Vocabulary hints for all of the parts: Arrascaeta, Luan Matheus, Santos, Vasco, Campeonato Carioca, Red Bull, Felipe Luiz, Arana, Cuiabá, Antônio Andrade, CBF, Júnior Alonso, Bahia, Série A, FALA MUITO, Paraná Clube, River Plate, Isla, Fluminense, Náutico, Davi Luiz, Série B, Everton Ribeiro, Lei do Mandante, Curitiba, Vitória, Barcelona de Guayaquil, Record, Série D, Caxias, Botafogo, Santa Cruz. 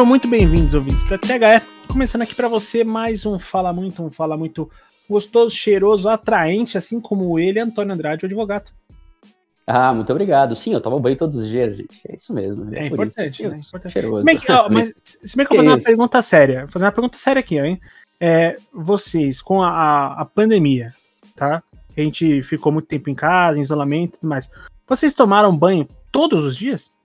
Sejam muito bem-vindos, ouvintes da THE. Começando aqui para você mais um Fala Muito gostoso, cheiroso, atraente, assim como ele, Antônio Andrade, o advogado. Ah, muito obrigado. Sim, eu tomo banho todos os dias, gente. É isso mesmo. É importante, isso. Né? É importante. Cheiroso. Se bem que eu vou fazer uma pergunta séria. Vou fazer uma pergunta séria aqui, hein? Vocês, com a pandemia, tá? A gente ficou muito tempo em casa, em isolamento e tudo mais. Vocês tomaram banho todos os dias?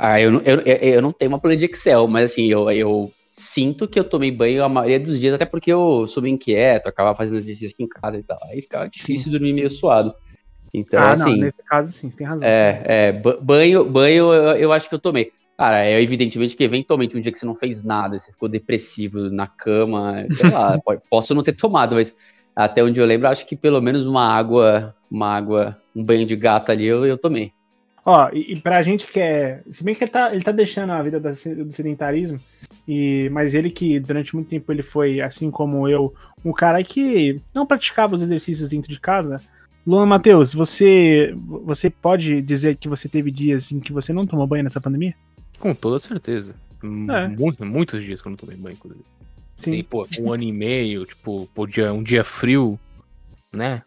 Ah, eu não tenho uma planilha de Excel, mas assim, eu sinto que eu tomei banho a maioria dos dias, até porque eu sou meio inquieto, acabava fazendo exercício aqui em casa e tal. Aí ficava difícil dormir meio suado. Então, ah, assim, não, nesse caso sim, você tem razão. Banho eu acho que eu tomei. Cara, é evidentemente que eventualmente um dia que você não fez nada, você ficou depressivo na cama, sei lá, posso não ter tomado, mas até onde eu lembro, acho que pelo menos uma água, um banho de gato ali eu tomei. Ó, e pra gente que é... Se bem que ele tá deixando a vida do sedentarismo, mas ele que durante muito tempo ele foi, assim como eu, um cara que não praticava os exercícios dentro de casa. Luan Matheus, você pode dizer que você teve dias em que você não tomou banho nessa pandemia? Com toda certeza. Muitos dias que eu não tomei banho. Sim. E, pô, um ano e meio, tipo, podia um dia frio, né?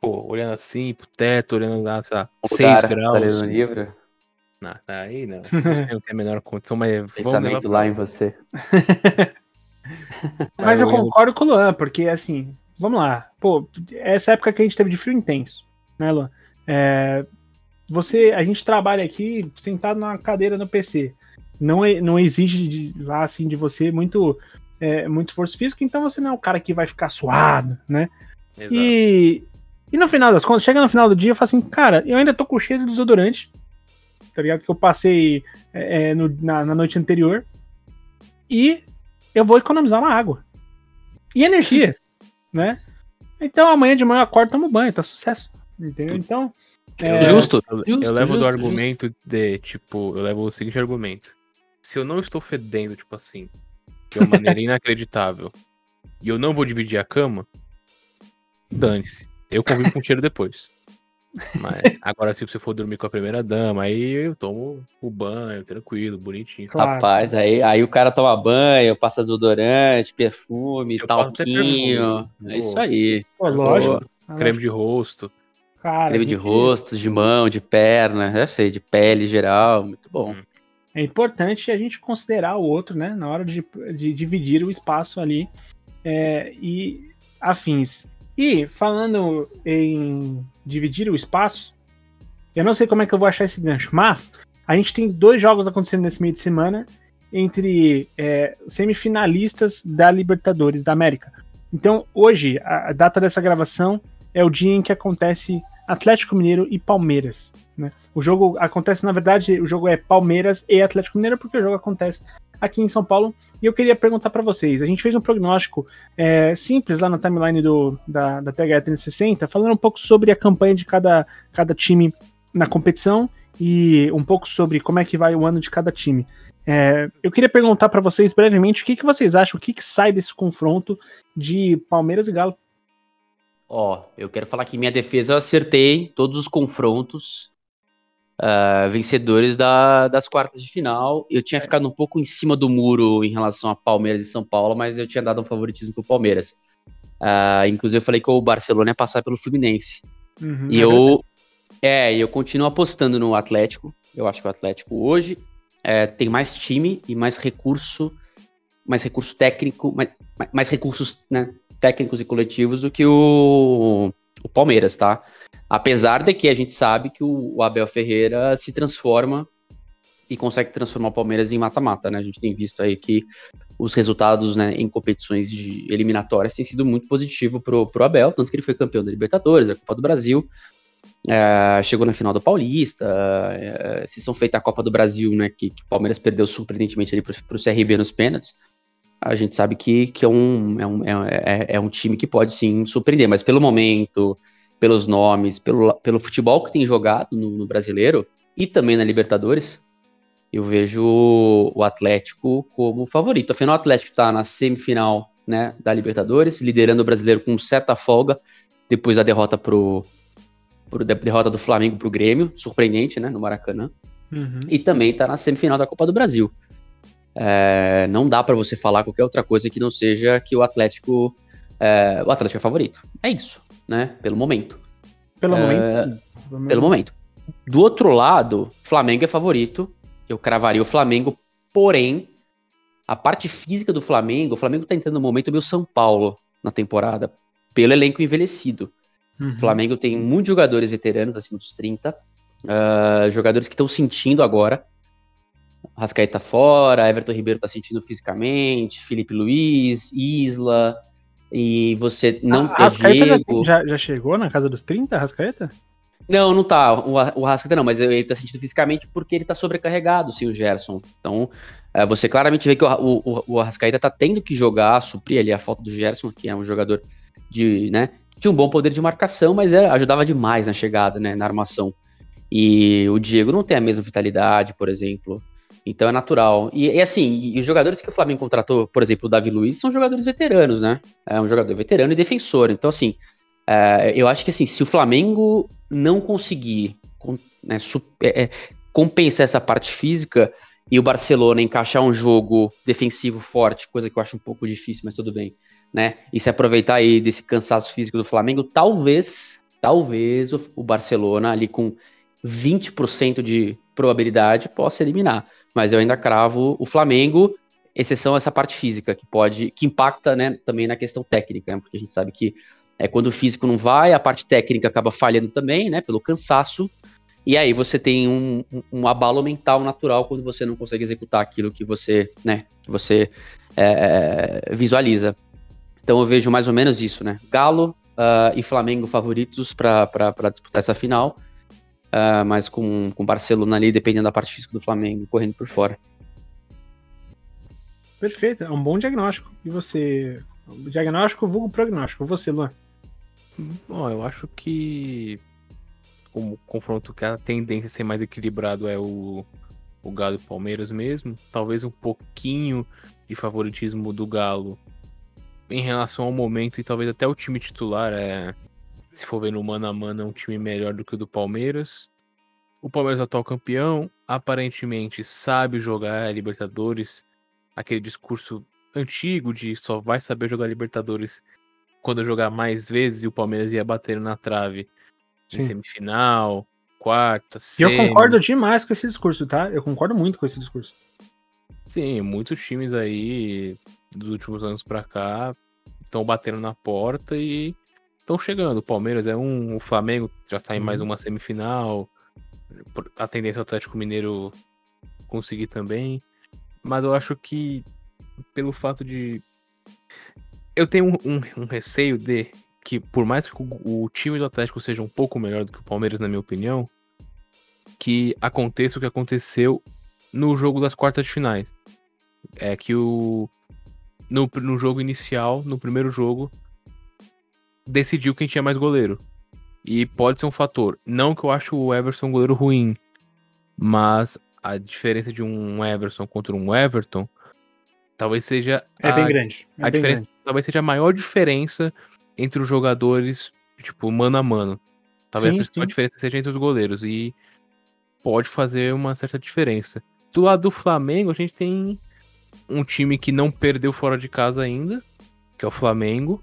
Pô, olhando assim pro teto, olhando lá, sei lá, 6 graus. Tá lendo livro? Não, tá aí não. Não tem a menor condição, mas... Pensamento lá em você. Mas eu concordo com o Luan, porque assim... Vamos lá, pô, essa época que a gente teve de frio intenso, né, Luan? A gente trabalha aqui sentado numa cadeira no PC, não exige lá, assim, de você muito esforço físico, então você não é o cara que vai ficar suado, né? Exato. E no final das contas, chega no final do dia e fala assim, cara, eu ainda tô com cheiro de desodorante, tá ligado? Que eu passei na noite anterior, e eu vou economizar uma água e energia. Né? Então amanhã de manhã eu acordo e tomo banho, tá sucesso. Entendeu? Então. Eu levo o seguinte argumento. Se eu não estou fedendo, tipo assim, de uma maneira inacreditável, e eu não vou dividir a cama, dane-se. Eu convivo com o cheiro depois. Mas agora, se você for dormir com a primeira dama, aí eu tomo o banho, tranquilo, bonitinho. Claro. Rapaz, aí o cara toma banho, passa desodorante, perfume, talquinho. É isso aí. Pô, lógico. Creme de rosto. Cara, creme de rosto, de mão, de perna, eu sei, de pele geral, muito bom. É importante a gente considerar o outro, né? Na hora de dividir o espaço ali e afins. E, falando em dividir o espaço, eu não sei como é que eu vou achar esse gancho, mas a gente tem 2 jogos acontecendo nesse meio de semana entre semifinalistas da Libertadores da América. Então, hoje, a data dessa gravação é o dia em que acontece Atlético Mineiro e Palmeiras, né? O jogo acontece, na verdade, o jogo é Palmeiras e Atlético Mineiro, porque o jogo acontece aqui em São Paulo, e eu queria perguntar para vocês, a gente fez um prognóstico simples lá na timeline da THE 360, falando um pouco sobre a campanha de cada time na competição, e um pouco sobre como é que vai o ano de cada time. Eu queria perguntar para vocês brevemente, o que vocês acham, o que sai desse confronto de Palmeiras e Galo? Ó, eu quero falar que em minha defesa eu acertei todos os confrontos, vencedores das quartas de final. Eu tinha ficado um pouco em cima do muro em relação a Palmeiras e São Paulo, mas eu tinha dado um favoritismo pro Palmeiras. Inclusive eu falei que o Barcelona ia passar pelo Fluminense. Uhum, e eu continuo apostando no Atlético. Eu acho que o Atlético hoje tem mais time e mais recursos técnicos, né, técnicos e coletivos do que o Palmeiras, tá? Apesar de que a gente sabe que o Abel Ferreira se transforma e consegue transformar o Palmeiras em mata-mata, né? A gente tem visto aí que os resultados, né, em competições de eliminatórias têm sido muito positivo pro Abel, tanto que ele foi campeão da Libertadores, da Copa do Brasil, chegou na final do Paulista, se são feita a Copa do Brasil, né, que o Palmeiras perdeu surpreendentemente ali pro CRB nos pênaltis. A gente sabe que é um time que pode sim surpreender, mas pelo momento... pelos nomes, pelo futebol que tem jogado no Brasileiro e também na Libertadores, eu vejo o Atlético como favorito. Afinal, o Atlético está na semifinal, né, da Libertadores, liderando o Brasileiro com certa folga, depois da derrota derrota do Flamengo para o Grêmio, surpreendente, né, no Maracanã, e também está na semifinal da Copa do Brasil. não dá para você falar qualquer outra coisa que não seja que o Atlético é favorito. É isso, né? Pelo momento. Pelo momento. Do outro lado, Flamengo é favorito. Eu cravaria o Flamengo, porém, a parte física do Flamengo, o Flamengo tá entrando no momento meio São Paulo na temporada, pelo elenco envelhecido. Uhum. O Flamengo tem muitos jogadores veteranos, acima dos 30, jogadores que estão sentindo agora. Arrascaeta fora, Everton Ribeiro tá sentindo fisicamente, Felipe Luiz, Isla, e você não ter Diego... Já chegou na casa dos 30, Arrascaeta? Não tá. O Arrascaeta não, mas ele tá sentindo fisicamente porque ele tá sobrecarregado, sim, o Gerson. Então, você claramente vê que o Arrascaeta tá tendo que jogar, suprir ali a falta do Gerson, que é um jogador de, né, tinha um bom poder de marcação, mas ajudava demais na chegada, né, na armação. E o Diego não tem a mesma vitalidade, por exemplo. Então é natural. E assim, e os jogadores que o Flamengo contratou, por exemplo, o Davi Luiz, são jogadores veteranos, né? É um jogador veterano e defensor. Então, assim, eu acho que assim, se o Flamengo não conseguir compensar essa parte física e o Barcelona encaixar um jogo defensivo forte, coisa que eu acho um pouco difícil, mas tudo bem, né? E se aproveitar aí desse cansaço físico do Flamengo, talvez o Barcelona ali com 20% de probabilidade possa eliminar. Mas eu ainda cravo o Flamengo, exceção essa parte física, que impacta, né, também na questão técnica, né, porque a gente sabe que quando o físico não vai, a parte técnica acaba falhando também, né, pelo cansaço, e aí você tem um abalo mental natural quando você não consegue executar aquilo que você, né, visualiza. Então eu vejo mais ou menos isso, né, Galo e Flamengo favoritos para disputar essa final, mas com Barcelona ali, dependendo da parte física do Flamengo, correndo por fora. Perfeito, é um bom diagnóstico. E você? Diagnóstico, vulgo prognóstico. Você, Luan? Bom, eu acho que o confronto que a tendência a ser mais equilibrado é o Galo e o Palmeiras mesmo. Talvez um pouquinho de favoritismo do Galo em relação ao momento e talvez até o time titular Se for ver no mano a mano, é um time melhor do que o do Palmeiras. O Palmeiras é o atual campeão, aparentemente sabe jogar Libertadores. Aquele discurso antigo de só vai saber jogar Libertadores quando jogar mais vezes, e o Palmeiras ia bater na trave. Sim. Em semifinal, quarta, semi. Eu concordo demais com esse discurso, tá? Eu concordo muito com esse discurso. Sim, muitos times aí dos últimos anos pra cá estão batendo na porta e estão chegando. O Palmeiras é o Flamengo já tá em mais uma semifinal, a tendência do Atlético Mineiro conseguir também, mas eu acho que pelo fato de... Eu tenho um receio de que, por mais que o time do Atlético seja um pouco melhor do que o Palmeiras, na minha opinião, que aconteça o que aconteceu no jogo das quartas de finais. É que no jogo inicial, no primeiro jogo, decidiu quem tinha mais goleiro. E pode ser um fator. Não que eu acho o Everson um goleiro ruim, mas a diferença de um Everson contra um Everton talvez seja... bem grande. Talvez seja a maior diferença entre os jogadores, tipo, mano a mano. Talvez sim, a principal diferença seja entre os goleiros. E pode fazer uma certa diferença. Do lado do Flamengo, a gente tem um time que não perdeu fora de casa ainda, que é o Flamengo.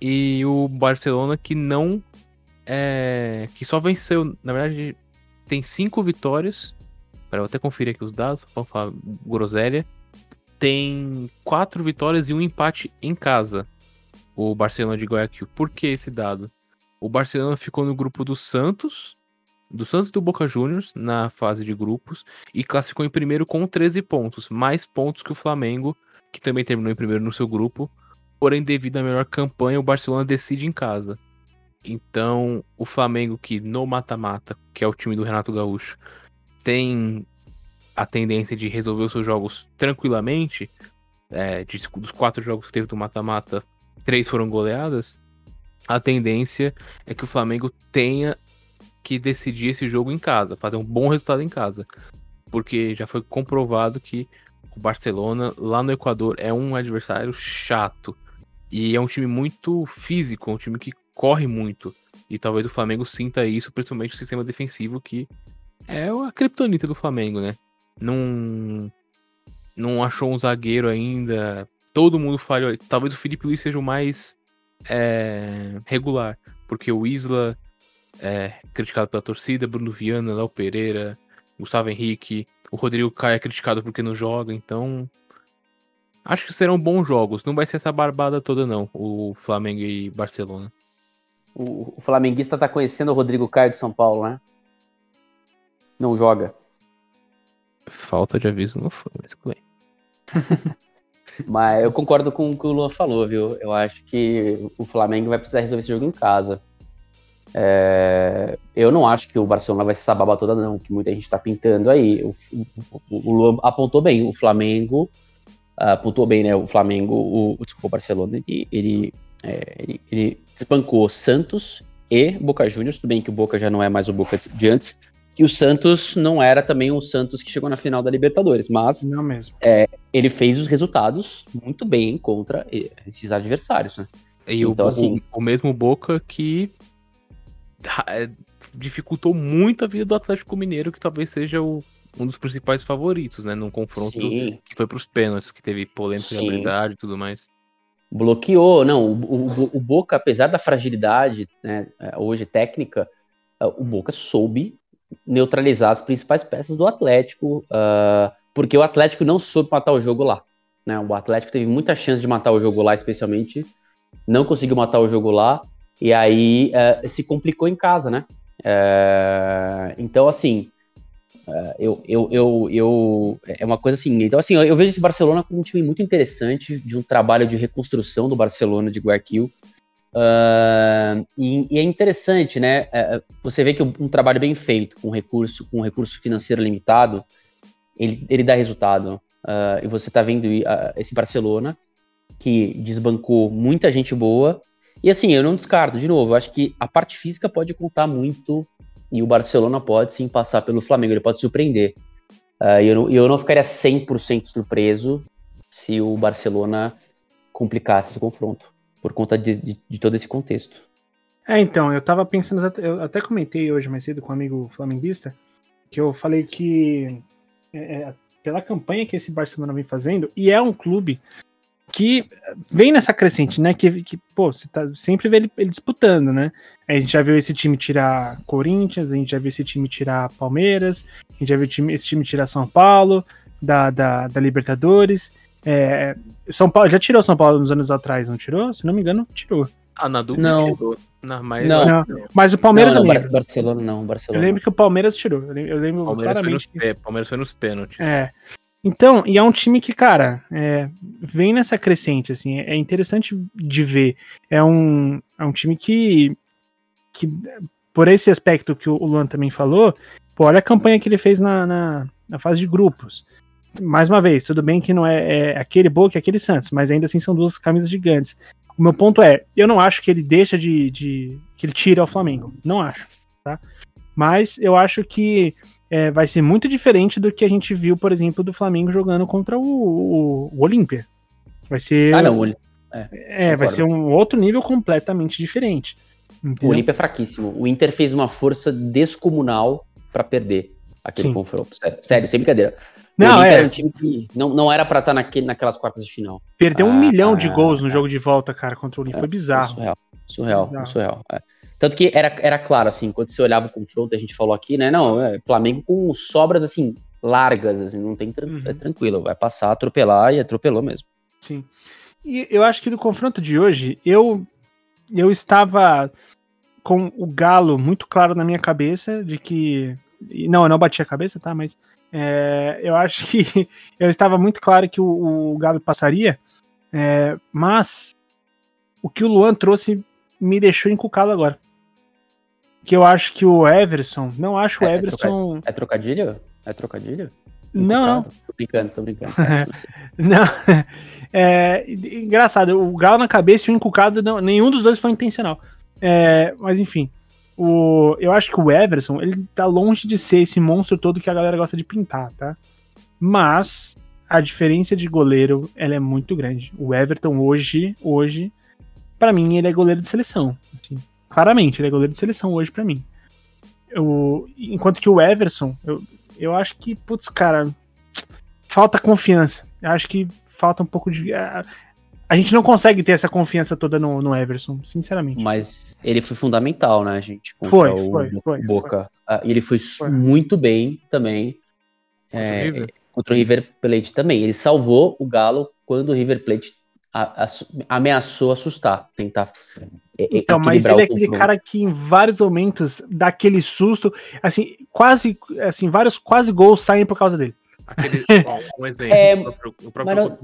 E o Barcelona que só venceu, na verdade, tem 5 vitórias. Pera, eu vou até conferir aqui os dados, pra falar groselha. Tem 4 vitórias e um empate em casa, o Barcelona de Guayaquil. Por que esse dado? O Barcelona ficou no grupo do Santos e do Boca Juniors, na fase de grupos, e classificou em primeiro com 13 pontos, mais pontos que o Flamengo, que também terminou em primeiro no seu grupo. Porém, devido à melhor campanha, o Barcelona decide em casa. Então, o Flamengo, que no mata-mata, que é o time do Renato Gaúcho, tem a tendência de resolver os seus jogos tranquilamente. Dos 4 jogos que teve do mata-mata, 3 foram goleadas. A tendência é que o Flamengo tenha que decidir esse jogo em casa, fazer um bom resultado em casa. Porque já foi comprovado que o Barcelona, lá no Equador, é um adversário chato. E é um time muito físico, um time que corre muito. E talvez o Flamengo sinta isso, principalmente o sistema defensivo, que é a criptonita do Flamengo, né? Não, não achou um zagueiro ainda, todo mundo falhou. Talvez o Felipe Luiz seja o mais regular, porque o Isla é criticado pela torcida, Bruno Viana, Léo Pereira, Gustavo Henrique, o Rodrigo Caio é criticado porque não joga, então acho que serão bons jogos, não vai ser essa barbada toda não, o Flamengo e Barcelona. O flamenguista tá conhecendo o Rodrigo Caio de São Paulo, né? Não joga. Falta de aviso não foi, mas tudo bem. Mas eu concordo com o que o Luan falou, viu? Eu acho que o Flamengo vai precisar resolver esse jogo em casa. Eu não acho que o Barcelona vai se sababar toda não, que muita gente tá pintando aí. O Luan apontou bem, o Flamengo apontou bem, né? O Flamengo, o Barcelona, ele espancou Santos e Boca Juniors, tudo bem que o Boca já não é mais o Boca de antes, e o Santos não era também o Santos que chegou na final da Libertadores, mas não mesmo. Ele fez os resultados muito bem contra esses adversários, né? E então, o mesmo Boca que dificultou muito a vida do Atlético Mineiro, que talvez seja um dos principais favoritos, né? Num confronto Sim. que foi para os pênaltis, que teve polêmica de habilidade e tudo mais. Bloqueou, não, o Boca, apesar da fragilidade, né, hoje técnica, o Boca soube neutralizar as principais peças do Atlético, porque o Atlético não soube matar o jogo lá, né? O Atlético teve muita chance de matar o jogo lá, especialmente, não conseguiu matar o jogo lá, e aí se complicou em casa, né? Então, assim, é uma coisa assim. Então, assim, eu vejo esse Barcelona como um time muito interessante, de um trabalho de reconstrução do Barcelona de Guayaquil. E é interessante, né? Você vê que um trabalho bem feito, com recurso financeiro limitado, ele dá resultado. E você tá vendo esse Barcelona que desbancou muita gente boa. E assim, eu não descarto, de novo, eu acho que a parte física pode contar muito. E o Barcelona pode, sim, passar pelo Flamengo. Ele pode surpreender. Eu não ficaria 100% surpreso se o Barcelona complicasse esse confronto, por conta de todo esse contexto. Então, eu tava pensando... Eu até comentei hoje mais cedo com um amigo flamenguista, que eu falei que pela campanha que esse Barcelona vem fazendo, e é um clube que vem nessa crescente, né? Que pô, você tá, sempre vê ele disputando, né? A gente já viu esse time tirar Corinthians, a gente já viu esse time tirar Palmeiras, a gente já viu esse time tirar São Paulo, da Libertadores. São Paulo já tirou São Paulo uns anos atrás, não tirou? Se não me engano, tirou. Ah, na dúvida não. Tirou. Não. Mas o Palmeiras não lembra. Barcelona não, Barcelona. Eu lembro que o Palmeiras tirou. Eu lembro Palmeiras claramente. Palmeiras foi nos pênaltis. Então, e é um time que, cara, vem nessa crescente, assim, é interessante de ver. É um time que, por esse aspecto que o Luan também falou, pô, olha a campanha que ele fez na fase de grupos. Mais uma vez, tudo bem que não é aquele Boca e aquele Santos, mas ainda assim são duas camisas gigantes. O meu ponto eu não acho que ele deixa que ele tira o Flamengo, não acho, tá? Mas eu acho que vai ser muito diferente do que a gente viu, por exemplo, do Flamengo jogando contra o Olímpia. Vai ser... Ah, não, o Olímpia. Vai ser um outro nível completamente diferente. Entendeu? O Olímpia é fraquíssimo. O Inter fez uma força descomunal para perder aquele confronto. Sério, sem brincadeira. Não, o Olímpia era um time que não era para estar naquelas quartas de final. Perdeu 1 milhão de gols no jogo de volta, cara, contra o Olímpia. Foi bizarro. Surreal. Tanto que era claro, assim, quando você olhava o confronto, a gente falou aqui, né, Flamengo com sobras, assim, largas, assim, não tem, é tranquilo, vai passar, atropelar, e atropelou mesmo. Sim, e eu acho que no confronto de hoje, eu estava com o Galo muito claro na minha cabeça, de que, não, eu não bati a cabeça, tá, mas eu acho que eu estava muito claro que o Galo passaria, mas o que o Luan trouxe me deixou encucado agora. Que eu acho que o Everson... Não acho o Everson... É trocadilho? É trocadilho? Não. Tô brincando. Não. Engraçado, o Galo na cabeça e o encucado, não, nenhum dos dois foi intencional. Mas enfim, eu acho que o Everson, ele tá longe de ser esse monstro todo que a galera gosta de pintar, tá? Mas a diferença de goleiro, ela é muito grande. O Everton hoje pra mim, ele é goleiro de seleção. Assim. Claramente, ele é goleiro de seleção hoje pra mim. Enquanto que o Everson, eu acho que, putz, cara, falta confiança. Eu acho que falta um pouco de... A gente não consegue ter essa confiança toda no Everson, sinceramente. Mas ele foi fundamental, né, gente? Foi. Boca. Foi. Ele foi muito bem também. Contra o River Plate também. Ele salvou o Galo quando o River Plate ameaçou assustar, tentar então, mas ele é aquele cara que em vários momentos dá aquele susto, assim, vários quase gols saem por causa dele. Um exemplo,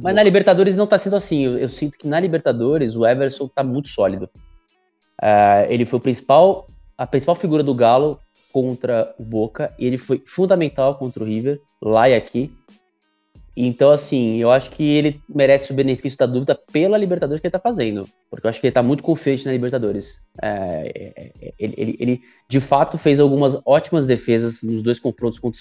mas na Libertadores não tá sendo assim. Eu sinto que na Libertadores o Everson tá muito sólido. Ele foi a principal figura do Galo contra o Boca, e ele foi fundamental contra o River, lá e aqui. Então, assim, eu acho que ele merece o benefício da dúvida pela Libertadores que ele tá fazendo, porque eu acho que ele tá muito confiante na Libertadores. Ele de fato fez algumas ótimas defesas nos dois confrontos contra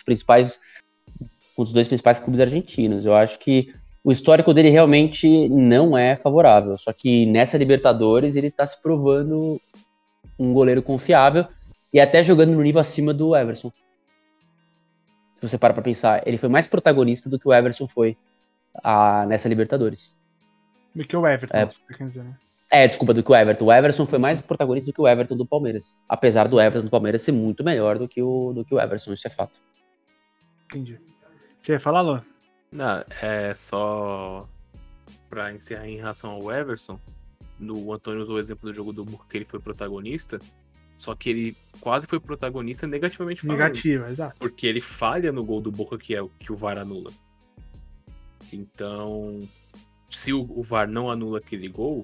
os dois principais clubes argentinos. Eu acho que o histórico dele realmente não é favorável, só que nessa Libertadores ele tá se provando um goleiro confiável e até jogando no nível acima do Everson. Se você para pra pensar, ele foi mais protagonista do que o Everson foi nessa Libertadores. Do que o Everton, você quer dizer, né? Desculpa, do que o Everton. O Everson foi mais protagonista do que o Everton do Palmeiras. Apesar do Everton do Palmeiras ser muito melhor do que o Everson, isso é fato. Entendi. Você ia falar, Lô? Não, só pra encerrar em relação ao Everson, o Antônio usou o exemplo do jogo do Burro, que ele foi protagonista. Só que ele quase foi protagonista negativamente falando. Negativa, exato. Porque ele falha no gol do Boca, que o VAR anula. Então, se o VAR não anula aquele gol,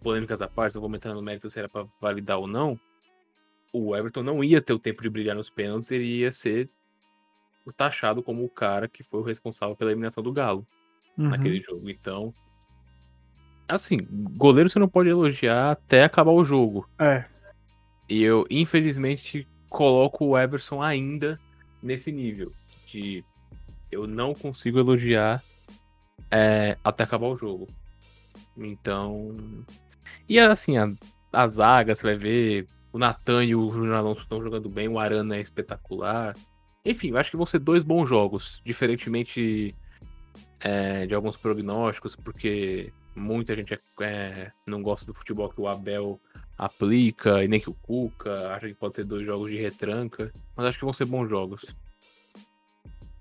polêmicas à parte, não vou entrar no mérito se era pra validar ou não, o Everton não ia ter o tempo de brilhar nos pênaltis, ele ia ser taxado como o cara que foi o responsável pela eliminação do Galo naquele jogo. Então, assim, goleiro você não pode elogiar até acabar o jogo. E eu, infelizmente, coloco o Everson ainda nesse nível de eu não consigo elogiar até acabar o jogo. Então... E assim, a zaga, você vai ver, o Nathan e o Júnior Alonso estão jogando bem, o Arana é espetacular. Enfim, eu acho que vão ser dois bons jogos, diferentemente de alguns prognósticos, porque muita gente não gosta do futebol que o Abel aplica, e nem que o Cuca, acha que pode ser dois jogos de retranca, mas acho que vão ser bons jogos.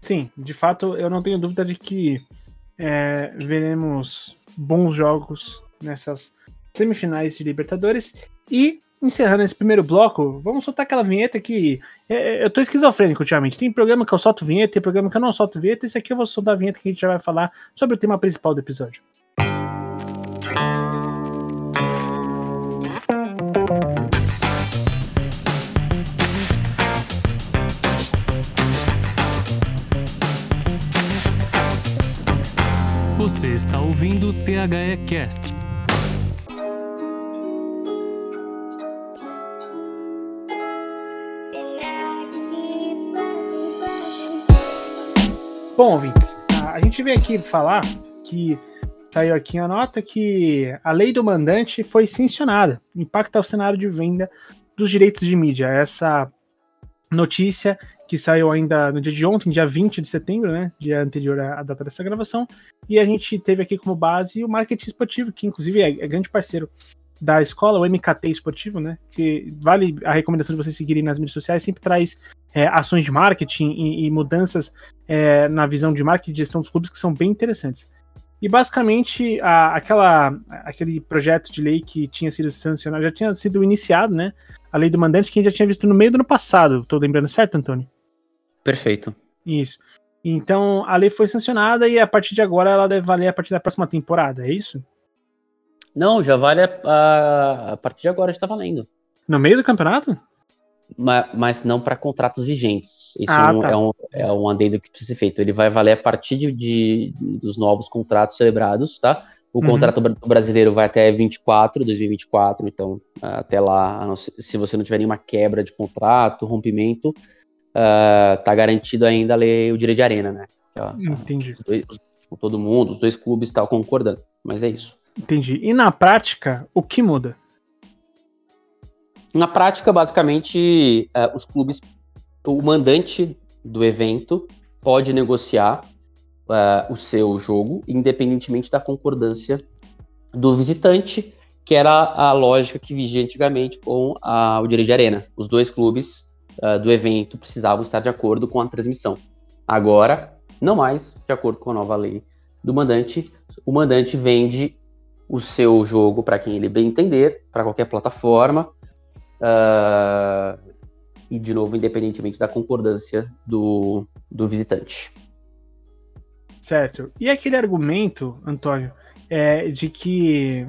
Sim, de fato, eu não tenho dúvida de que veremos bons jogos nessas semifinais de Libertadores. E, encerrando esse primeiro bloco, vamos soltar aquela vinheta que... eu tô esquizofrênico ultimamente. Tem programa que eu solto vinheta, tem programa que eu não solto vinheta. Esse aqui eu vou soltar a vinheta que a gente já vai falar sobre o tema principal do episódio. Você está ouvindo o THE Cast. Bom, ouvintes, a gente veio aqui falar que saiu aqui a nota que a lei do mandante foi sancionada, impacta o cenário de venda dos direitos de mídia. Essa notícia que saiu ainda no dia de ontem, dia 20 de setembro, né, dia anterior à data dessa gravação, e a gente teve aqui como base o Marketing Esportivo, que inclusive é grande parceiro da escola, o MKT Esportivo, né, que vale a recomendação de vocês seguirem nas mídias sociais, sempre traz ações de marketing e mudanças na visão de marketing e gestão dos clubes que são bem interessantes. E basicamente aquele projeto de lei que tinha sido sancionado, já tinha sido iniciado, né, a lei do mandante, que a gente já tinha visto no meio do ano passado, estou lembrando certo, Antônio? Perfeito. Isso. Então, a lei foi sancionada e a partir de agora ela deve valer a partir da próxima temporada, é isso? Não, já vale a partir de agora, já está valendo. No meio do campeonato? Mas não para contratos vigentes. Isso tá. É um adendo que precisa ser feito. Ele vai valer a partir dos novos contratos celebrados, tá? O contrato brasileiro vai até 2024, então até lá, se você não tiver nenhuma quebra de contrato, rompimento, tá garantido ainda o direito de arena, né? Entendi. Todo mundo, os dois clubes estão concordando, mas é isso. Entendi. E na prática, o que muda? Na prática, basicamente, o mandante do evento pode negociar o seu jogo, independentemente da concordância do visitante, que era a lógica que vigia antigamente com o Direito de Arena. Os dois clubes do evento precisavam estar de acordo com a transmissão. Agora, não mais, de acordo com a nova lei do mandante, o mandante vende o seu jogo para quem ele bem entender, para qualquer plataforma, e de novo, independentemente da concordância do visitante. Certo. E aquele argumento, Antônio, de que...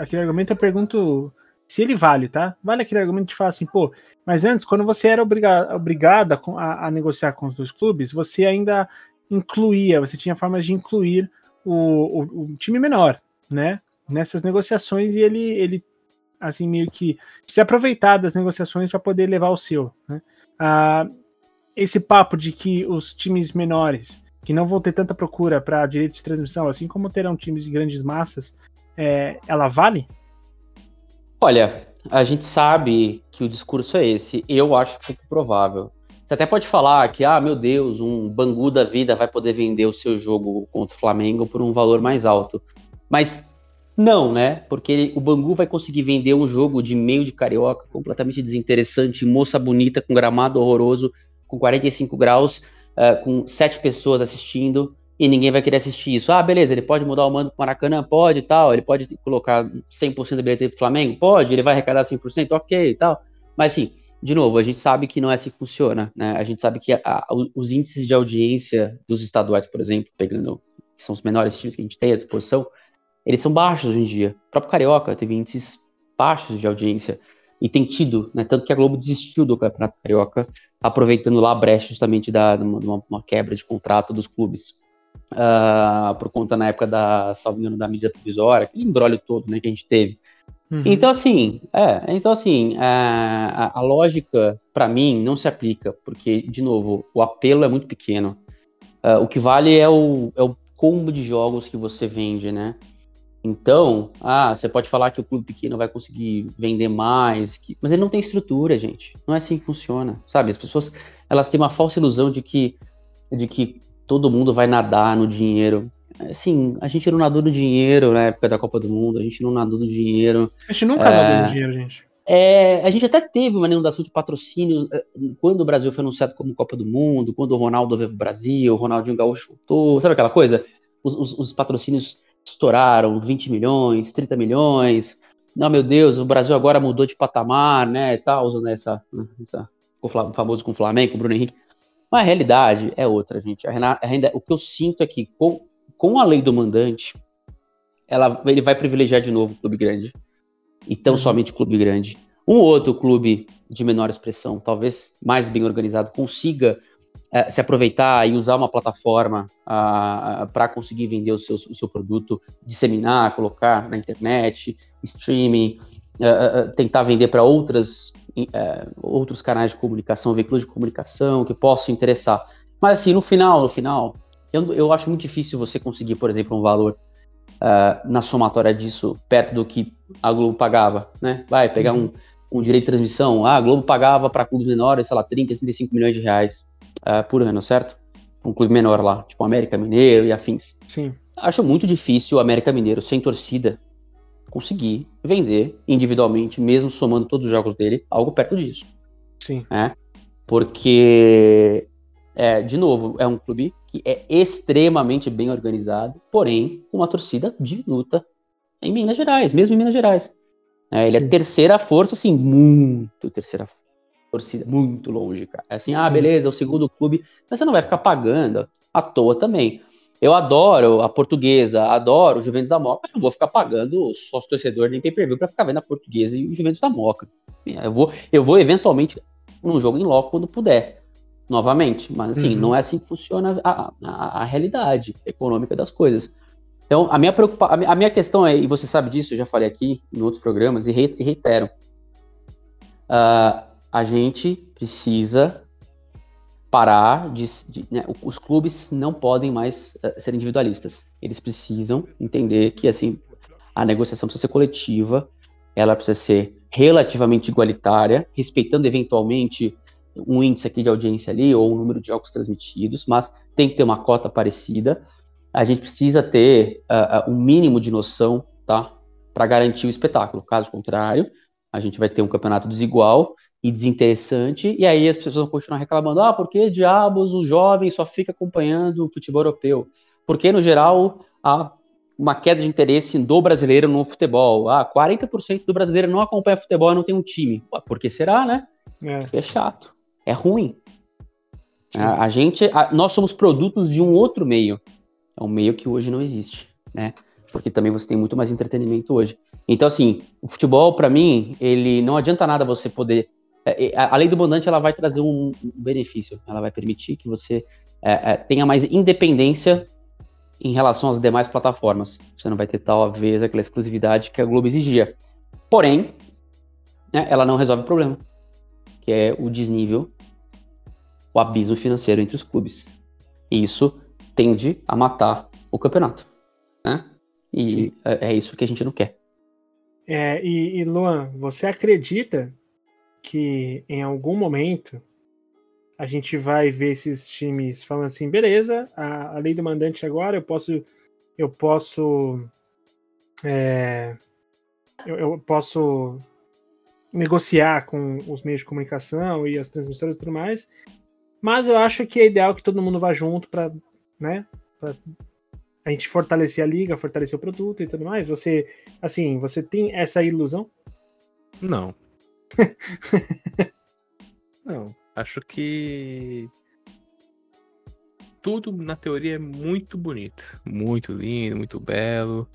aquele argumento eu pergunto se ele vale, tá? Vale aquele argumento de falar assim, pô, mas antes, quando você era obrigado a negociar com os dois clubes, você ainda incluía, você tinha formas de incluir o time menor, né? Nessas negociações, e ele assim, meio que se aproveitar das negociações para poder levar o seu, né? Esse papo de que os times menores, que não vão ter tanta procura para direito de transmissão, assim como terão times de grandes massas, ela vale? Olha, a gente sabe que o discurso é esse, eu acho pouco provável. Você até pode falar que, meu Deus, um Bangu da vida vai poder vender o seu jogo contra o Flamengo por um valor mais alto. Mas não, né? Porque o Bangu vai conseguir vender um jogo de meio de carioca completamente desinteressante, moça bonita, com gramado horroroso, com 45 graus, com 7 pessoas assistindo, e ninguém vai querer assistir isso. Beleza, ele pode mudar o mando pro Maracanã? Pode e tal. Ele pode colocar 100% da bilheteria pro Flamengo? Pode. Ele vai arrecadar 100%? Ok e tal. Mas, assim, de novo, a gente sabe que não é assim que funciona, né? A gente sabe que os índices de audiência dos estaduais, por exemplo, pegando que são os menores times que a gente tem à disposição, eles são baixos hoje em dia. O próprio Carioca teve índices baixos de audiência e tem tido, né? Tanto que a Globo desistiu do Campeonato Carioca, aproveitando lá a brecha justamente de uma quebra de contrato dos clubes. Por conta, na época da medida provisória, aquele embrólio todo, né, que a gente teve. Uhum. Então, assim, a lógica, para mim, não se aplica, porque, de novo, o apelo é muito pequeno. O que vale é o combo de jogos que você vende, né? Então, você pode falar que o clube pequeno vai conseguir vender mais, mas ele não tem estrutura, gente. Não é assim que funciona, sabe? As pessoas, elas têm uma falsa ilusão de que todo mundo vai nadar no dinheiro. Assim, a gente não nadou no dinheiro na época da Copa do Mundo, a gente não nadou no dinheiro. A gente nunca nadou no dinheiro, gente. A gente até teve uma inundação de patrocínios quando o Brasil foi anunciado como Copa do Mundo, quando o Ronaldo veio pro Brasil, o Ronaldinho Gaúcho voltou, sabe aquela coisa? Os patrocínios estouraram, 20 milhões, 30 milhões. Não, meu Deus, o Brasil agora mudou de patamar, né, e tal, usando ficou famoso com o Flamengo, o Bruno Henrique. Mas a realidade é outra, gente. O que eu sinto é que, com a lei do mandante, ele vai privilegiar de novo o clube grande. E tão somente o clube grande. Um outro clube de menor expressão, talvez mais bem organizado, consiga se aproveitar e usar uma plataforma para conseguir vender o seu produto, disseminar, colocar na internet, streaming, tentar vender para outros canais de comunicação, veículos de comunicação que possam interessar. Mas assim, no final, eu acho muito difícil você conseguir, por exemplo, um valor na somatória disso, perto do que a Globo pagava, né? Vai pegar um direito de transmissão, a Globo pagava para clubes menores, sei lá, 30, 35 milhões de reais por ano, certo? Um clube menor lá, tipo América Mineiro e afins. Sim. Acho muito difícil o América Mineiro, sem torcida, conseguir vender individualmente, mesmo somando todos os jogos dele, algo perto disso. Sim. Né? Porque, de novo, é um clube que é extremamente bem organizado, porém, com uma torcida diminuta em Minas Gerais, mesmo em Minas Gerais. Ele é terceira força, assim, muito terceira torcida, muito longe, cara. É assim, beleza, é o segundo clube, mas você não vai ficar pagando à toa também. Eu adoro a Portuguesa, adoro o Juventus da Mooca, mas não vou ficar pagando o sócio-torcedor nem pay-per-view pra ficar vendo a Portuguesa e o Juventus da Mooca. Eu vou eventualmente num jogo em loco quando puder, novamente. Mas assim, não é assim que funciona a realidade econômica das coisas. Então, a minha questão é, e você sabe disso, eu já falei aqui em outros programas e reitero, a gente precisa... parar os clubes não podem mais ser individualistas. Eles precisam entender que, assim, a negociação precisa ser coletiva, ela precisa ser relativamente igualitária, respeitando eventualmente um índice aqui de audiência ali, ou um número de jogos transmitidos, mas tem que ter uma cota parecida. A gente precisa ter um mínimo de noção, tá? Para garantir o espetáculo. Caso contrário, a gente vai ter um campeonato desigual e desinteressante, e aí as pessoas vão continuar reclamando, por que diabos o jovem só fica acompanhando o futebol europeu? Porque, no geral, há uma queda de interesse do brasileiro no futebol. 40% do brasileiro não acompanha futebol e não tem um time. Por que será, né? É chato. É ruim. Nós somos produtos de um outro meio. É um meio que hoje não existe, né? Porque também você tem muito mais entretenimento hoje. Então, assim, o futebol, para mim, ele não adianta nada você poder... A lei do mandante, ela vai trazer um benefício. Ela vai permitir que você tenha mais independência em relação às demais plataformas. Você não vai ter, talvez, aquela exclusividade que a Globo exigia. Porém, né, ela não resolve o problema, que é o desnível, o abismo financeiro entre os clubes. E isso tende a matar o campeonato, né? E é isso que a gente não quer. E Luan, você acredita que em algum momento a gente vai ver esses times falando assim, beleza, a lei do mandante agora, eu posso negociar com os meios de comunicação e as transmissoras e tudo mais, mas eu acho que é ideal que todo mundo vá junto para, né, a gente fortalecer a liga, fortalecer o produto e tudo mais. Você tem essa ilusão? Não. Não. Acho que tudo na teoria é muito bonito, muito lindo, muito belo.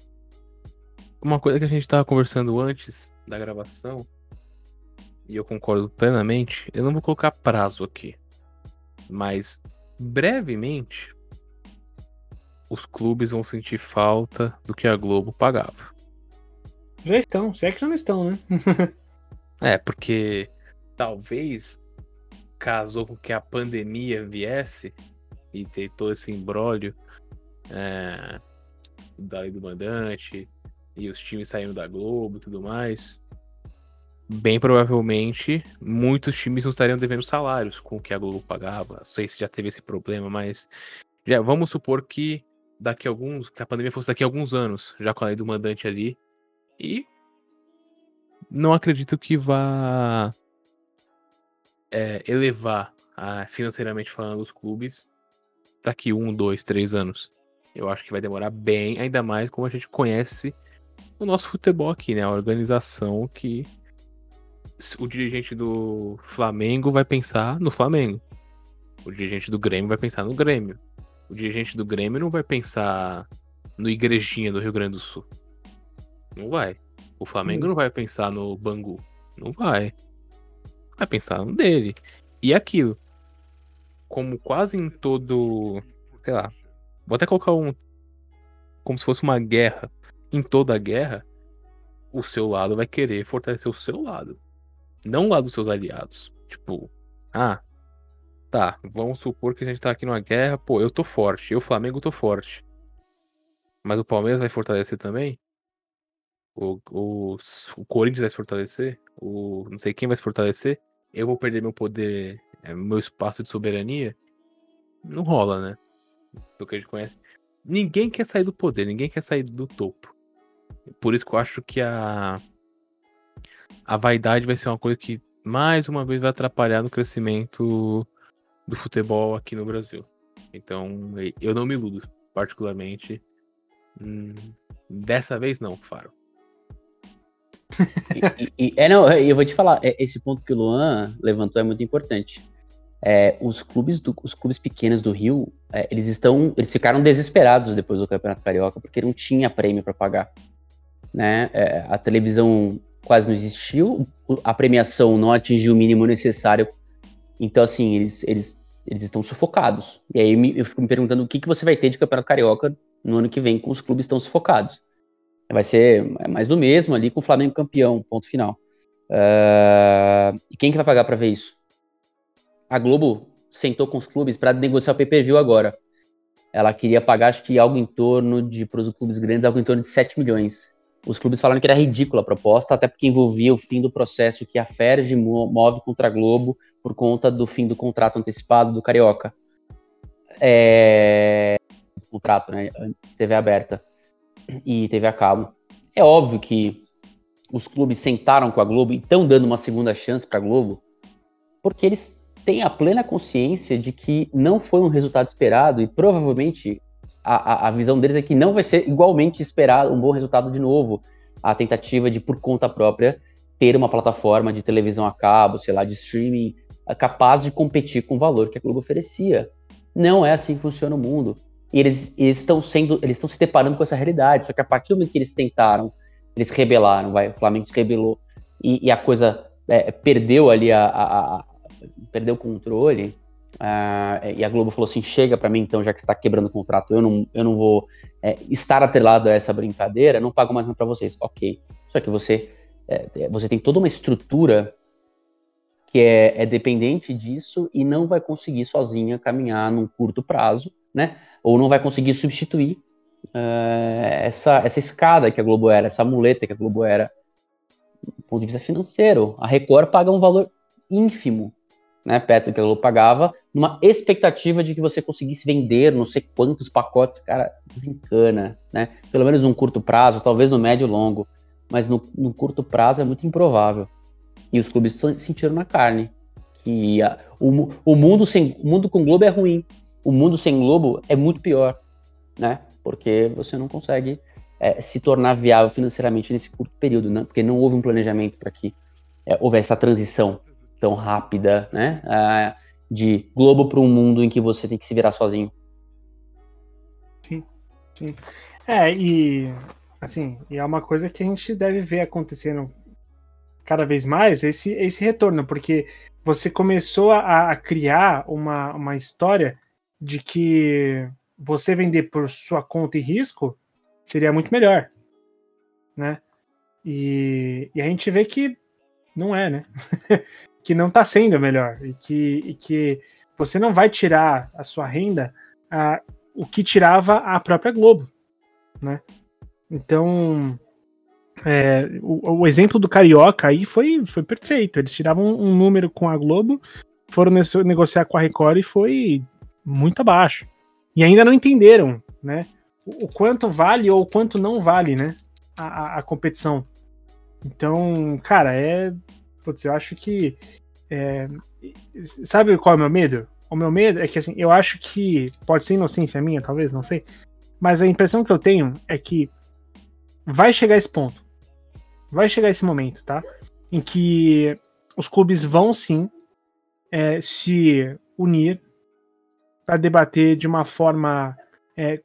Uma coisa que a gente estava conversando antes da gravação, e eu concordo plenamente, eu não vou colocar prazo aqui, mas brevemente os clubes vão sentir falta do que a Globo pagava. Já estão, se é que já não estão, né? Porque talvez casou com que a pandemia viesse e tem todo esse imbróglio da lei do mandante e os times saindo da Globo e tudo mais. Bem provavelmente muitos times não estariam devendo salários com o que a Globo pagava. Não sei se já teve esse problema, mas já, vamos supor que que a pandemia fosse daqui a alguns anos, já com a lei do mandante ali, e não acredito que vá elevar financeiramente falando os clubes daqui 1, 2, 3 anos. Eu acho que vai demorar bem, ainda mais como a gente conhece o nosso futebol aqui, né? A organização que o dirigente do Flamengo vai pensar no Flamengo, o dirigente do Grêmio vai pensar no Grêmio. O dirigente do Grêmio não vai pensar no Igrejinha do Rio Grande do Sul. Não vai. O Flamengo não vai pensar no Bangu. Não vai. Vai pensar no dele. E aquilo, como quase em todo... sei lá, vou até colocar como se fosse uma guerra. Em toda a guerra, o seu lado vai querer fortalecer o seu lado, não o lado dos seus aliados. Tipo, tá, vamos supor que a gente tá aqui numa guerra, eu tô forte, eu, Flamengo, tô forte. Mas o Palmeiras vai fortalecer também? O Corinthians vai se fortalecer? Não sei quem vai se fortalecer? Eu vou perder meu poder, meu espaço de soberania? Não rola, né? Pelo que a gente conhece. Ninguém quer sair do poder, ninguém quer sair do topo. Por isso que eu acho que a vaidade vai ser uma coisa que, mais uma vez, vai atrapalhar no crescimento do futebol aqui no Brasil. Então, eu não me iludo, particularmente. Dessa vez não, Faro. Eu vou te falar, esse ponto que o Luan levantou é muito importante. Os clubes pequenos do Rio, eles ficaram desesperados depois do Campeonato Carioca, porque não tinha prêmio para pagar, né? A televisão quase não existiu, a premiação não atingiu o mínimo necessário. Então, assim, eles estão sufocados. E aí eu fico me perguntando o que você vai ter de Campeonato Carioca no ano que vem com os clubes tão sufocados. Vai ser mais do mesmo ali com o Flamengo campeão, ponto final. E quem que vai pagar para ver isso? A Globo sentou com os clubes para negociar o pay-per-view agora. Ela queria pagar, acho que algo em torno de, para os clubes grandes, algo em torno de 7 milhões. os clubes falaram que era ridícula a proposta, até porque envolvia o fim do processo que a FERJ move contra a Globo por conta do fim do contrato antecipado do Carioca. Contrato, né? TV aberta e TV a cabo. É óbvio que os clubes sentaram com a Globo e estão dando uma segunda chance para a Globo, porque eles têm a plena consciência de que não foi um resultado esperado e provavelmente a visão deles é que não vai ser igualmente esperado um bom resultado de novo. A tentativa de, por conta própria, ter uma plataforma de televisão a cabo, sei lá, de streaming, capaz de competir com o valor que a Globo oferecia. Não é assim que funciona o mundo. E eles estão se deparando com essa realidade, só que a partir do momento que eles tentaram, eles rebelaram, vai, o Flamengo se rebelou e a coisa perdeu ali, perdeu o controle, e a Globo falou assim, chega pra mim então, já que você tá quebrando o contrato, eu não vou estar atrelado a essa brincadeira, não pago mais nada pra vocês, ok. Só que você tem toda uma estrutura que é dependente disso e não vai conseguir sozinha caminhar num curto prazo, né? Ou não vai conseguir substituir essa escada que a Globo era, essa muleta que a Globo era, do ponto de vista financeiro. A Record paga um valor ínfimo, né, perto do que a Globo pagava, numa expectativa de que você conseguisse vender não sei quantos pacotes, cara, desencana, né? Pelo menos num curto prazo, talvez no médio e longo, mas no curto prazo é muito improvável. E os clubes sentiram na carne que o mundo com Globo é ruim. O mundo sem Globo é muito pior, né? Porque você não consegue se tornar viável financeiramente nesse curto período, né? Porque não houve um planejamento para que houvesse essa transição tão rápida, né? De Globo para um mundo em que você tem que se virar sozinho. Sim, sim. E é uma coisa que a gente deve ver acontecendo cada vez mais, esse retorno, porque você começou a criar uma história de que você vender por sua conta e risco seria muito melhor, né? E a gente vê que não é, né? Que não tá sendo melhor e que você não vai tirar a sua renda o que tirava a própria Globo, né? Então, o exemplo do Carioca aí foi perfeito. Eles tiravam um número com a Globo, foram negociar com a Record e foi muito abaixo. E ainda não entenderam, né, o quanto vale ou o quanto não vale, né, a competição. Então, cara, putz, eu acho que... Sabe qual é o meu medo? O meu medo é que, assim, eu acho que... Pode ser inocência minha, talvez, não sei. Mas a impressão que eu tenho é que vai chegar esse ponto. Vai chegar esse momento, tá? Em que os clubes vão, sim, se unir para debater de uma forma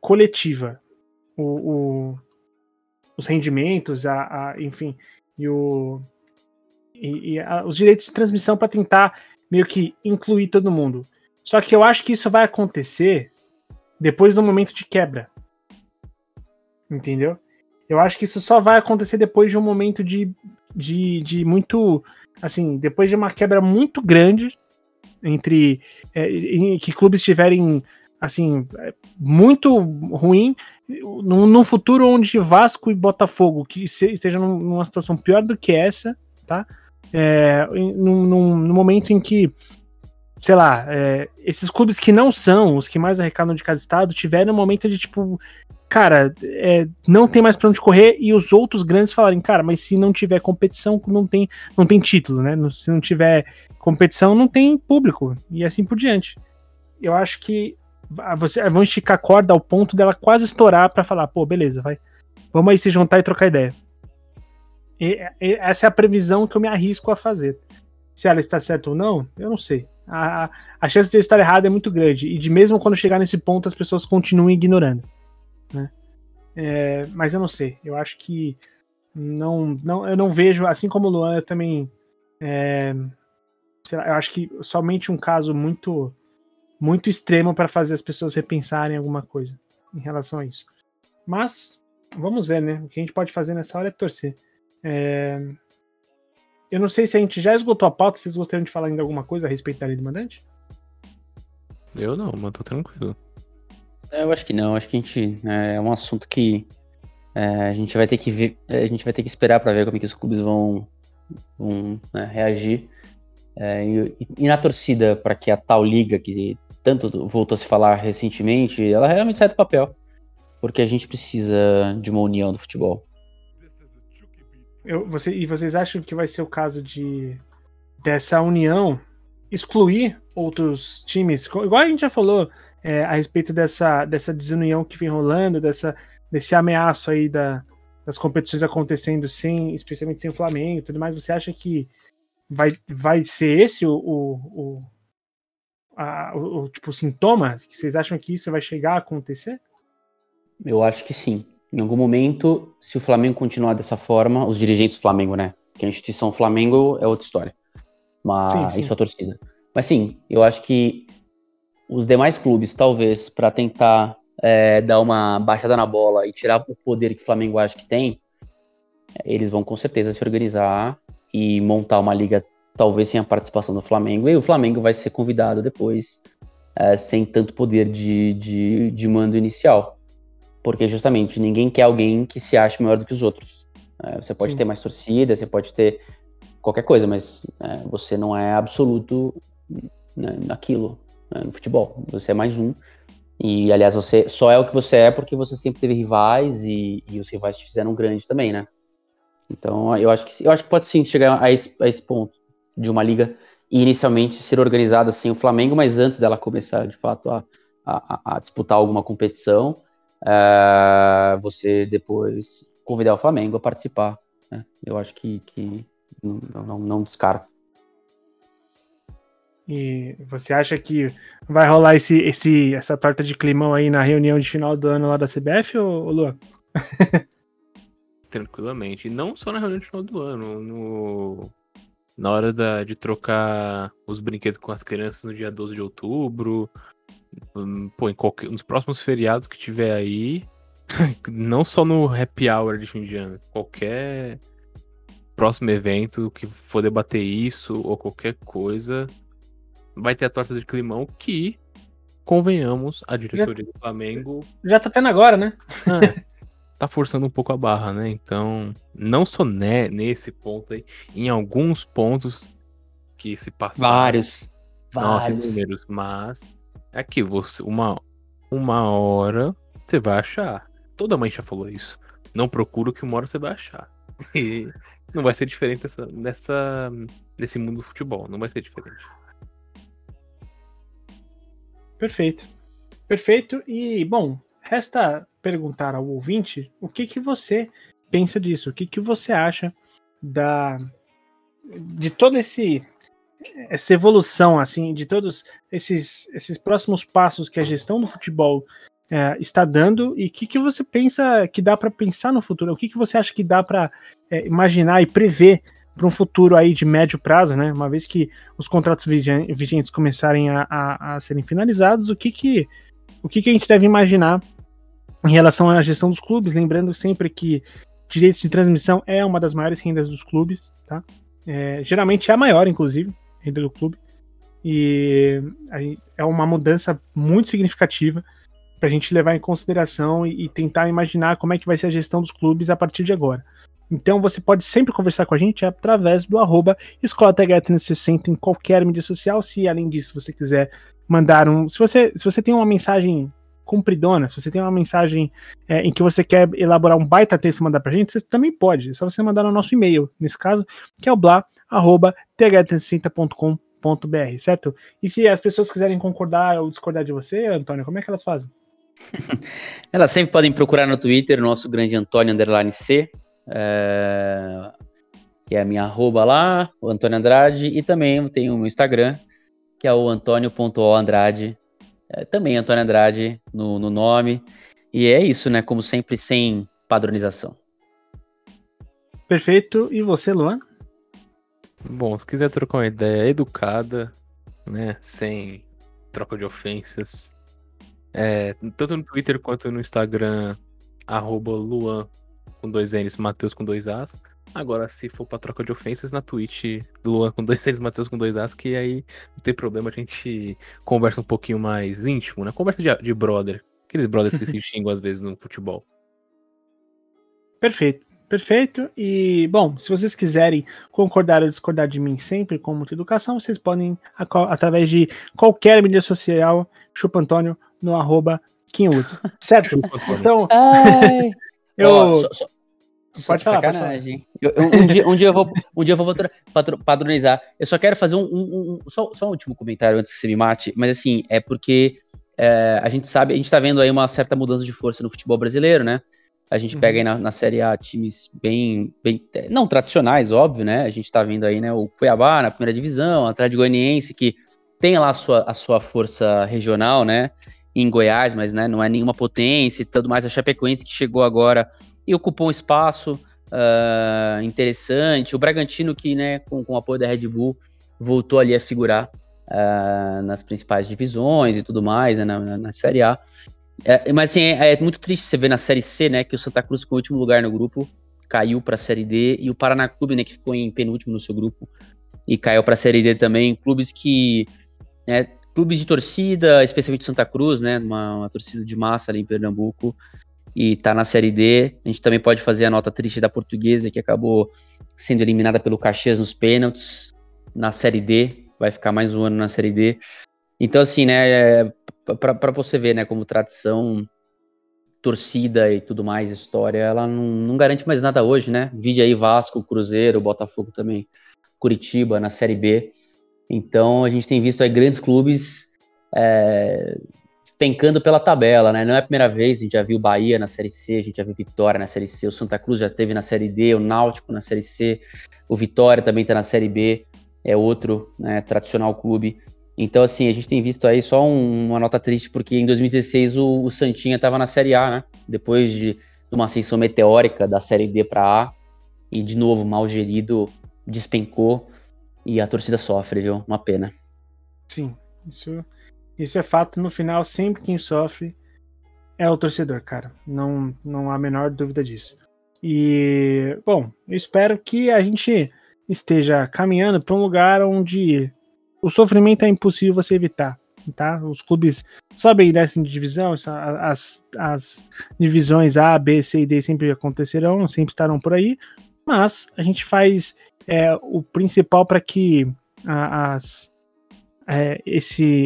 coletiva os rendimentos, enfim, os direitos de transmissão para tentar meio que incluir todo mundo. Só que eu acho que isso vai acontecer depois do momento de quebra. Entendeu? Eu acho que isso só vai acontecer depois de um momento de muito... Assim, depois de uma quebra muito grande... entre que clubes tiverem assim, muito ruim, num futuro onde Vasco e Botafogo que estejam numa situação pior do que essa, tá? No momento em que, sei lá, esses clubes que não são os que mais arrecadam de cada estado, tiveram um momento de tipo, cara, não tem mais pra onde correr, e os outros grandes falarem, cara, mas se não tiver competição, não tem título, né? Se não tiver competição, não tem público, e assim por diante. Eu acho que vão esticar a corda ao ponto dela quase estourar pra falar, pô, beleza, vai, vamos aí se juntar e trocar ideia. E essa é a previsão que eu me arrisco a fazer. Se ela está certa ou não, eu não sei. A chance de eu estar errado é muito grande, e de mesmo quando chegar nesse ponto, as pessoas continuam ignorando. Né? Mas eu não sei, eu acho que eu não vejo, assim como o Luan, eu também sei lá, eu acho que somente um caso muito, muito extremo para fazer as pessoas repensarem alguma coisa em relação a isso, mas vamos ver, né, o que a gente pode fazer nessa hora é torcer. Eu não sei se a gente já esgotou a pauta, vocês gostariam de falar ainda alguma coisa a respeito da Lei do Mandante? Eu não, mas tô tranquilo. Eu acho que não, acho que a gente, é um assunto que A gente vai ter que ver, a gente vai ter que esperar para ver como é que os clubes vão reagir. E na torcida, para que a tal liga, que tanto voltou a se falar recentemente, ela realmente sai do papel, porque a gente precisa de uma união do futebol. E vocês acham que vai ser o caso dessa união excluir outros times? Igual a gente já falou a respeito dessa desunião que vem rolando, desse ameaço aí das competições acontecendo, especialmente sem o Flamengo e tudo mais. Você acha que vai ser esse o sintoma? Vocês acham que isso vai chegar a acontecer? Eu acho que sim. Em algum momento, se o Flamengo continuar dessa forma, os dirigentes do Flamengo, né? Porque a instituição Flamengo é outra história. Mas sim. Isso é a torcida. Mas sim, eu acho que os demais clubes, talvez, para tentar dar uma baixada na bola e tirar o poder que o Flamengo acha que tem, eles vão com certeza se organizar e montar uma liga, talvez sem a participação do Flamengo. E o Flamengo vai ser convidado depois, sem tanto poder de mando inicial. Porque justamente ninguém quer alguém que se ache maior do que os outros. Você pode Sim. ter mais torcida, você pode ter qualquer coisa, mas você não é absoluto naquilo, no futebol. Você é mais um. E, aliás, você só é o que você é porque você sempre teve rivais e os rivais te fizeram grande também, né? Então, eu acho que pode sim chegar a esse ponto de uma liga inicialmente ser organizada sem o Flamengo, mas antes dela começar, de fato, a disputar alguma competição, você depois convidar o Flamengo a participar, né? Eu acho que não descarto. E você acha que vai rolar essa torta de climão aí na reunião de final do ano lá da CBF, ou Luan? Tranquilamente, e não só na reunião de final do ano, na hora de trocar os brinquedos com as crianças no dia 12 de outubro, nos próximos feriados que tiver aí, não só no happy hour de fim de ano, qualquer próximo evento que for debater isso ou qualquer coisa, vai ter a torta de climão que, convenhamos, a diretoria do Flamengo... Já tá tendo agora, né? Tá forçando um pouco a barra, né? Então, não só nesse ponto aí, em alguns pontos que se passaram... Vários. Primeiros, mas... Aqui, uma hora você vai achar. Toda mãe já falou isso. Não procura o que uma hora você vai achar. E não vai ser diferente nesse mundo do futebol. Não vai ser diferente. Perfeito. E, bom, resta perguntar ao ouvinte o que você pensa disso. O que você acha de todo esse... essa evolução, assim, de todos esses próximos passos que a gestão do futebol está dando, e o que você pensa que dá para pensar no futuro? O que você acha que dá para imaginar e prever para um futuro aí de médio prazo, né? Uma vez que os contratos vigentes começarem a serem finalizados, o que a gente deve imaginar em relação à gestão dos clubes? Lembrando sempre que direitos de transmissão é uma das maiores rendas dos clubes, tá? Geralmente é a maior, inclusive, renda do clube, e é uma mudança muito significativa para a gente levar em consideração e tentar imaginar como é que vai ser a gestão dos clubes a partir de agora. Então você pode sempre conversar com a gente através do @escolaTHN60 em qualquer mídia social. Se além disso você quiser mandar se você tem uma mensagem compridona, se você tem uma mensagem em que você quer elaborar um baita texto e mandar pra gente, você também pode, é só você mandar no nosso e-mail, nesse caso, que é o blá@th360.com.br, certo? E se as pessoas quiserem concordar ou discordar de você, Antônio, como é que elas fazem? Elas sempre podem procurar no Twitter, nosso grande Antônio_C, que é a minha @ lá, o Antônio Andrade, e também eu tenho o meu Instagram, que é o Antônio.oAndrade, também Antônio Andrade no nome. E é isso, né? Como sempre, sem padronização. Perfeito. E você, Luan? Bom, se quiser trocar uma ideia educada, né? Sem troca de ofensas, tanto no Twitter quanto no Instagram, @Luan com 2 N's, Matheus com 2 A's. Agora, se for pra troca de ofensas, na Twitch, Luan com 2 N's, Matheus com 2 A's, que aí não tem problema, a gente conversa um pouquinho mais íntimo, né? Conversa de brother. Aqueles brothers que se xingam às vezes no futebol. Perfeito, perfeito. E, bom, se vocês quiserem concordar ou discordar de mim sempre com muita educação, vocês podem, através de qualquer mídia social, chupa Antônio no @KimWoods, certo? Então, pode falar, sacanagem. Um dia eu vou padronizar. Eu só quero fazer um último comentário antes que você me mate, mas assim, é porque a gente sabe, a gente tá vendo aí uma certa mudança de força no futebol brasileiro, né? A gente pega aí na Série A times bem não tradicionais, óbvio, né? A gente tá vendo aí, né, o Cuiabá na primeira divisão, o Atlético Goianiense, que tem lá a sua força regional, né? Em Goiás, mas, né, não é nenhuma potência e tudo mais. A Chapecoense, que chegou agora e ocupou um espaço interessante. O Bragantino, que, né, com o apoio da Red Bull, voltou ali a figurar nas principais divisões e tudo mais, né, na Série A. Mas assim, é muito triste você ver na Série C, né, que o Santa Cruz ficou em último lugar no grupo, caiu para a Série D, e o Paraná Clube, né, que ficou em penúltimo no seu grupo e caiu para a Série D também. Clubes que, né, clubes de torcida, especialmente Santa Cruz, né, uma torcida de massa ali em Pernambuco, e tá na Série D. A gente também pode fazer a nota triste da Portuguesa, que acabou sendo eliminada pelo Caxias nos pênaltis, na Série D, vai ficar mais um ano na Série D. Então, assim, né, pra você ver, né, como tradição, torcida e tudo mais, história, ela não garante mais nada hoje, né? Vide aí Vasco, Cruzeiro, Botafogo também, Curitiba, na Série B. Então, a gente tem visto aí grandes clubes despencando pela tabela, né? Não é a primeira vez, a gente já viu Bahia na Série C, a gente já viu Vitória na Série C, o Santa Cruz já teve na Série D, o Náutico na Série C, o Vitória também está na Série B, é outro, né, tradicional clube. Então, assim, a gente tem visto aí só uma nota triste, porque em 2016 o Santinha estava na Série A, né? Depois de uma ascensão meteórica da Série D para A, e de novo, mal gerido, despencou, e a torcida sofre, viu? Uma pena. Sim, isso é fato. No final, sempre quem sofre é o torcedor, cara. Não há a menor dúvida disso. E, bom, eu espero que a gente esteja caminhando para um lugar onde o sofrimento é impossível você evitar, tá? Os clubes sobem e descem de divisão, as divisões A, B, C e D sempre acontecerão, sempre estarão por aí, mas a gente faz o principal para que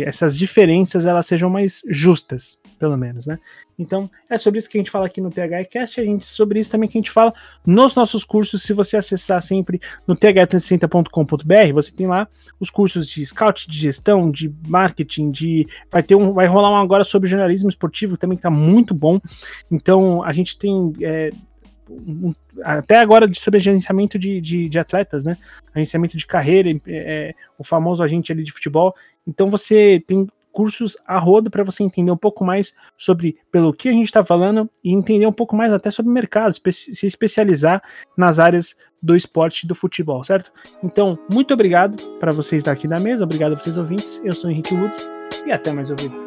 essas diferenças elas sejam mais justas, pelo menos, né? Então, é sobre isso que a gente fala aqui no THEcast, é sobre isso também que a gente fala nos nossos cursos. Se você acessar sempre no the360.com.br, você tem lá os cursos de scout, de gestão, de marketing, vai rolar um agora sobre jornalismo esportivo, também que tá muito bom. Então, a gente tem até agora sobre gerenciamento de atletas, né? Gerenciamento de carreira, o famoso agente ali de futebol. Então, você tem cursos a rodo para você entender um pouco mais sobre pelo que a gente está falando e entender um pouco mais até sobre o mercado, se especializar nas áreas do esporte e do futebol, certo? Então, muito obrigado para vocês daqui da mesa, obrigado a vocês ouvintes, eu sou Henrique Woods e até mais ouvido.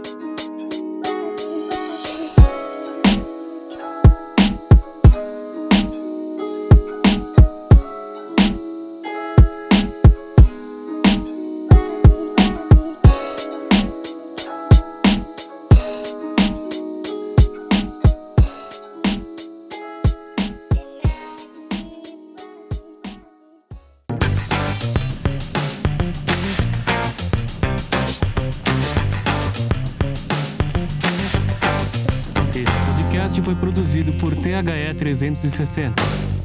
Foi produzido por THE 360.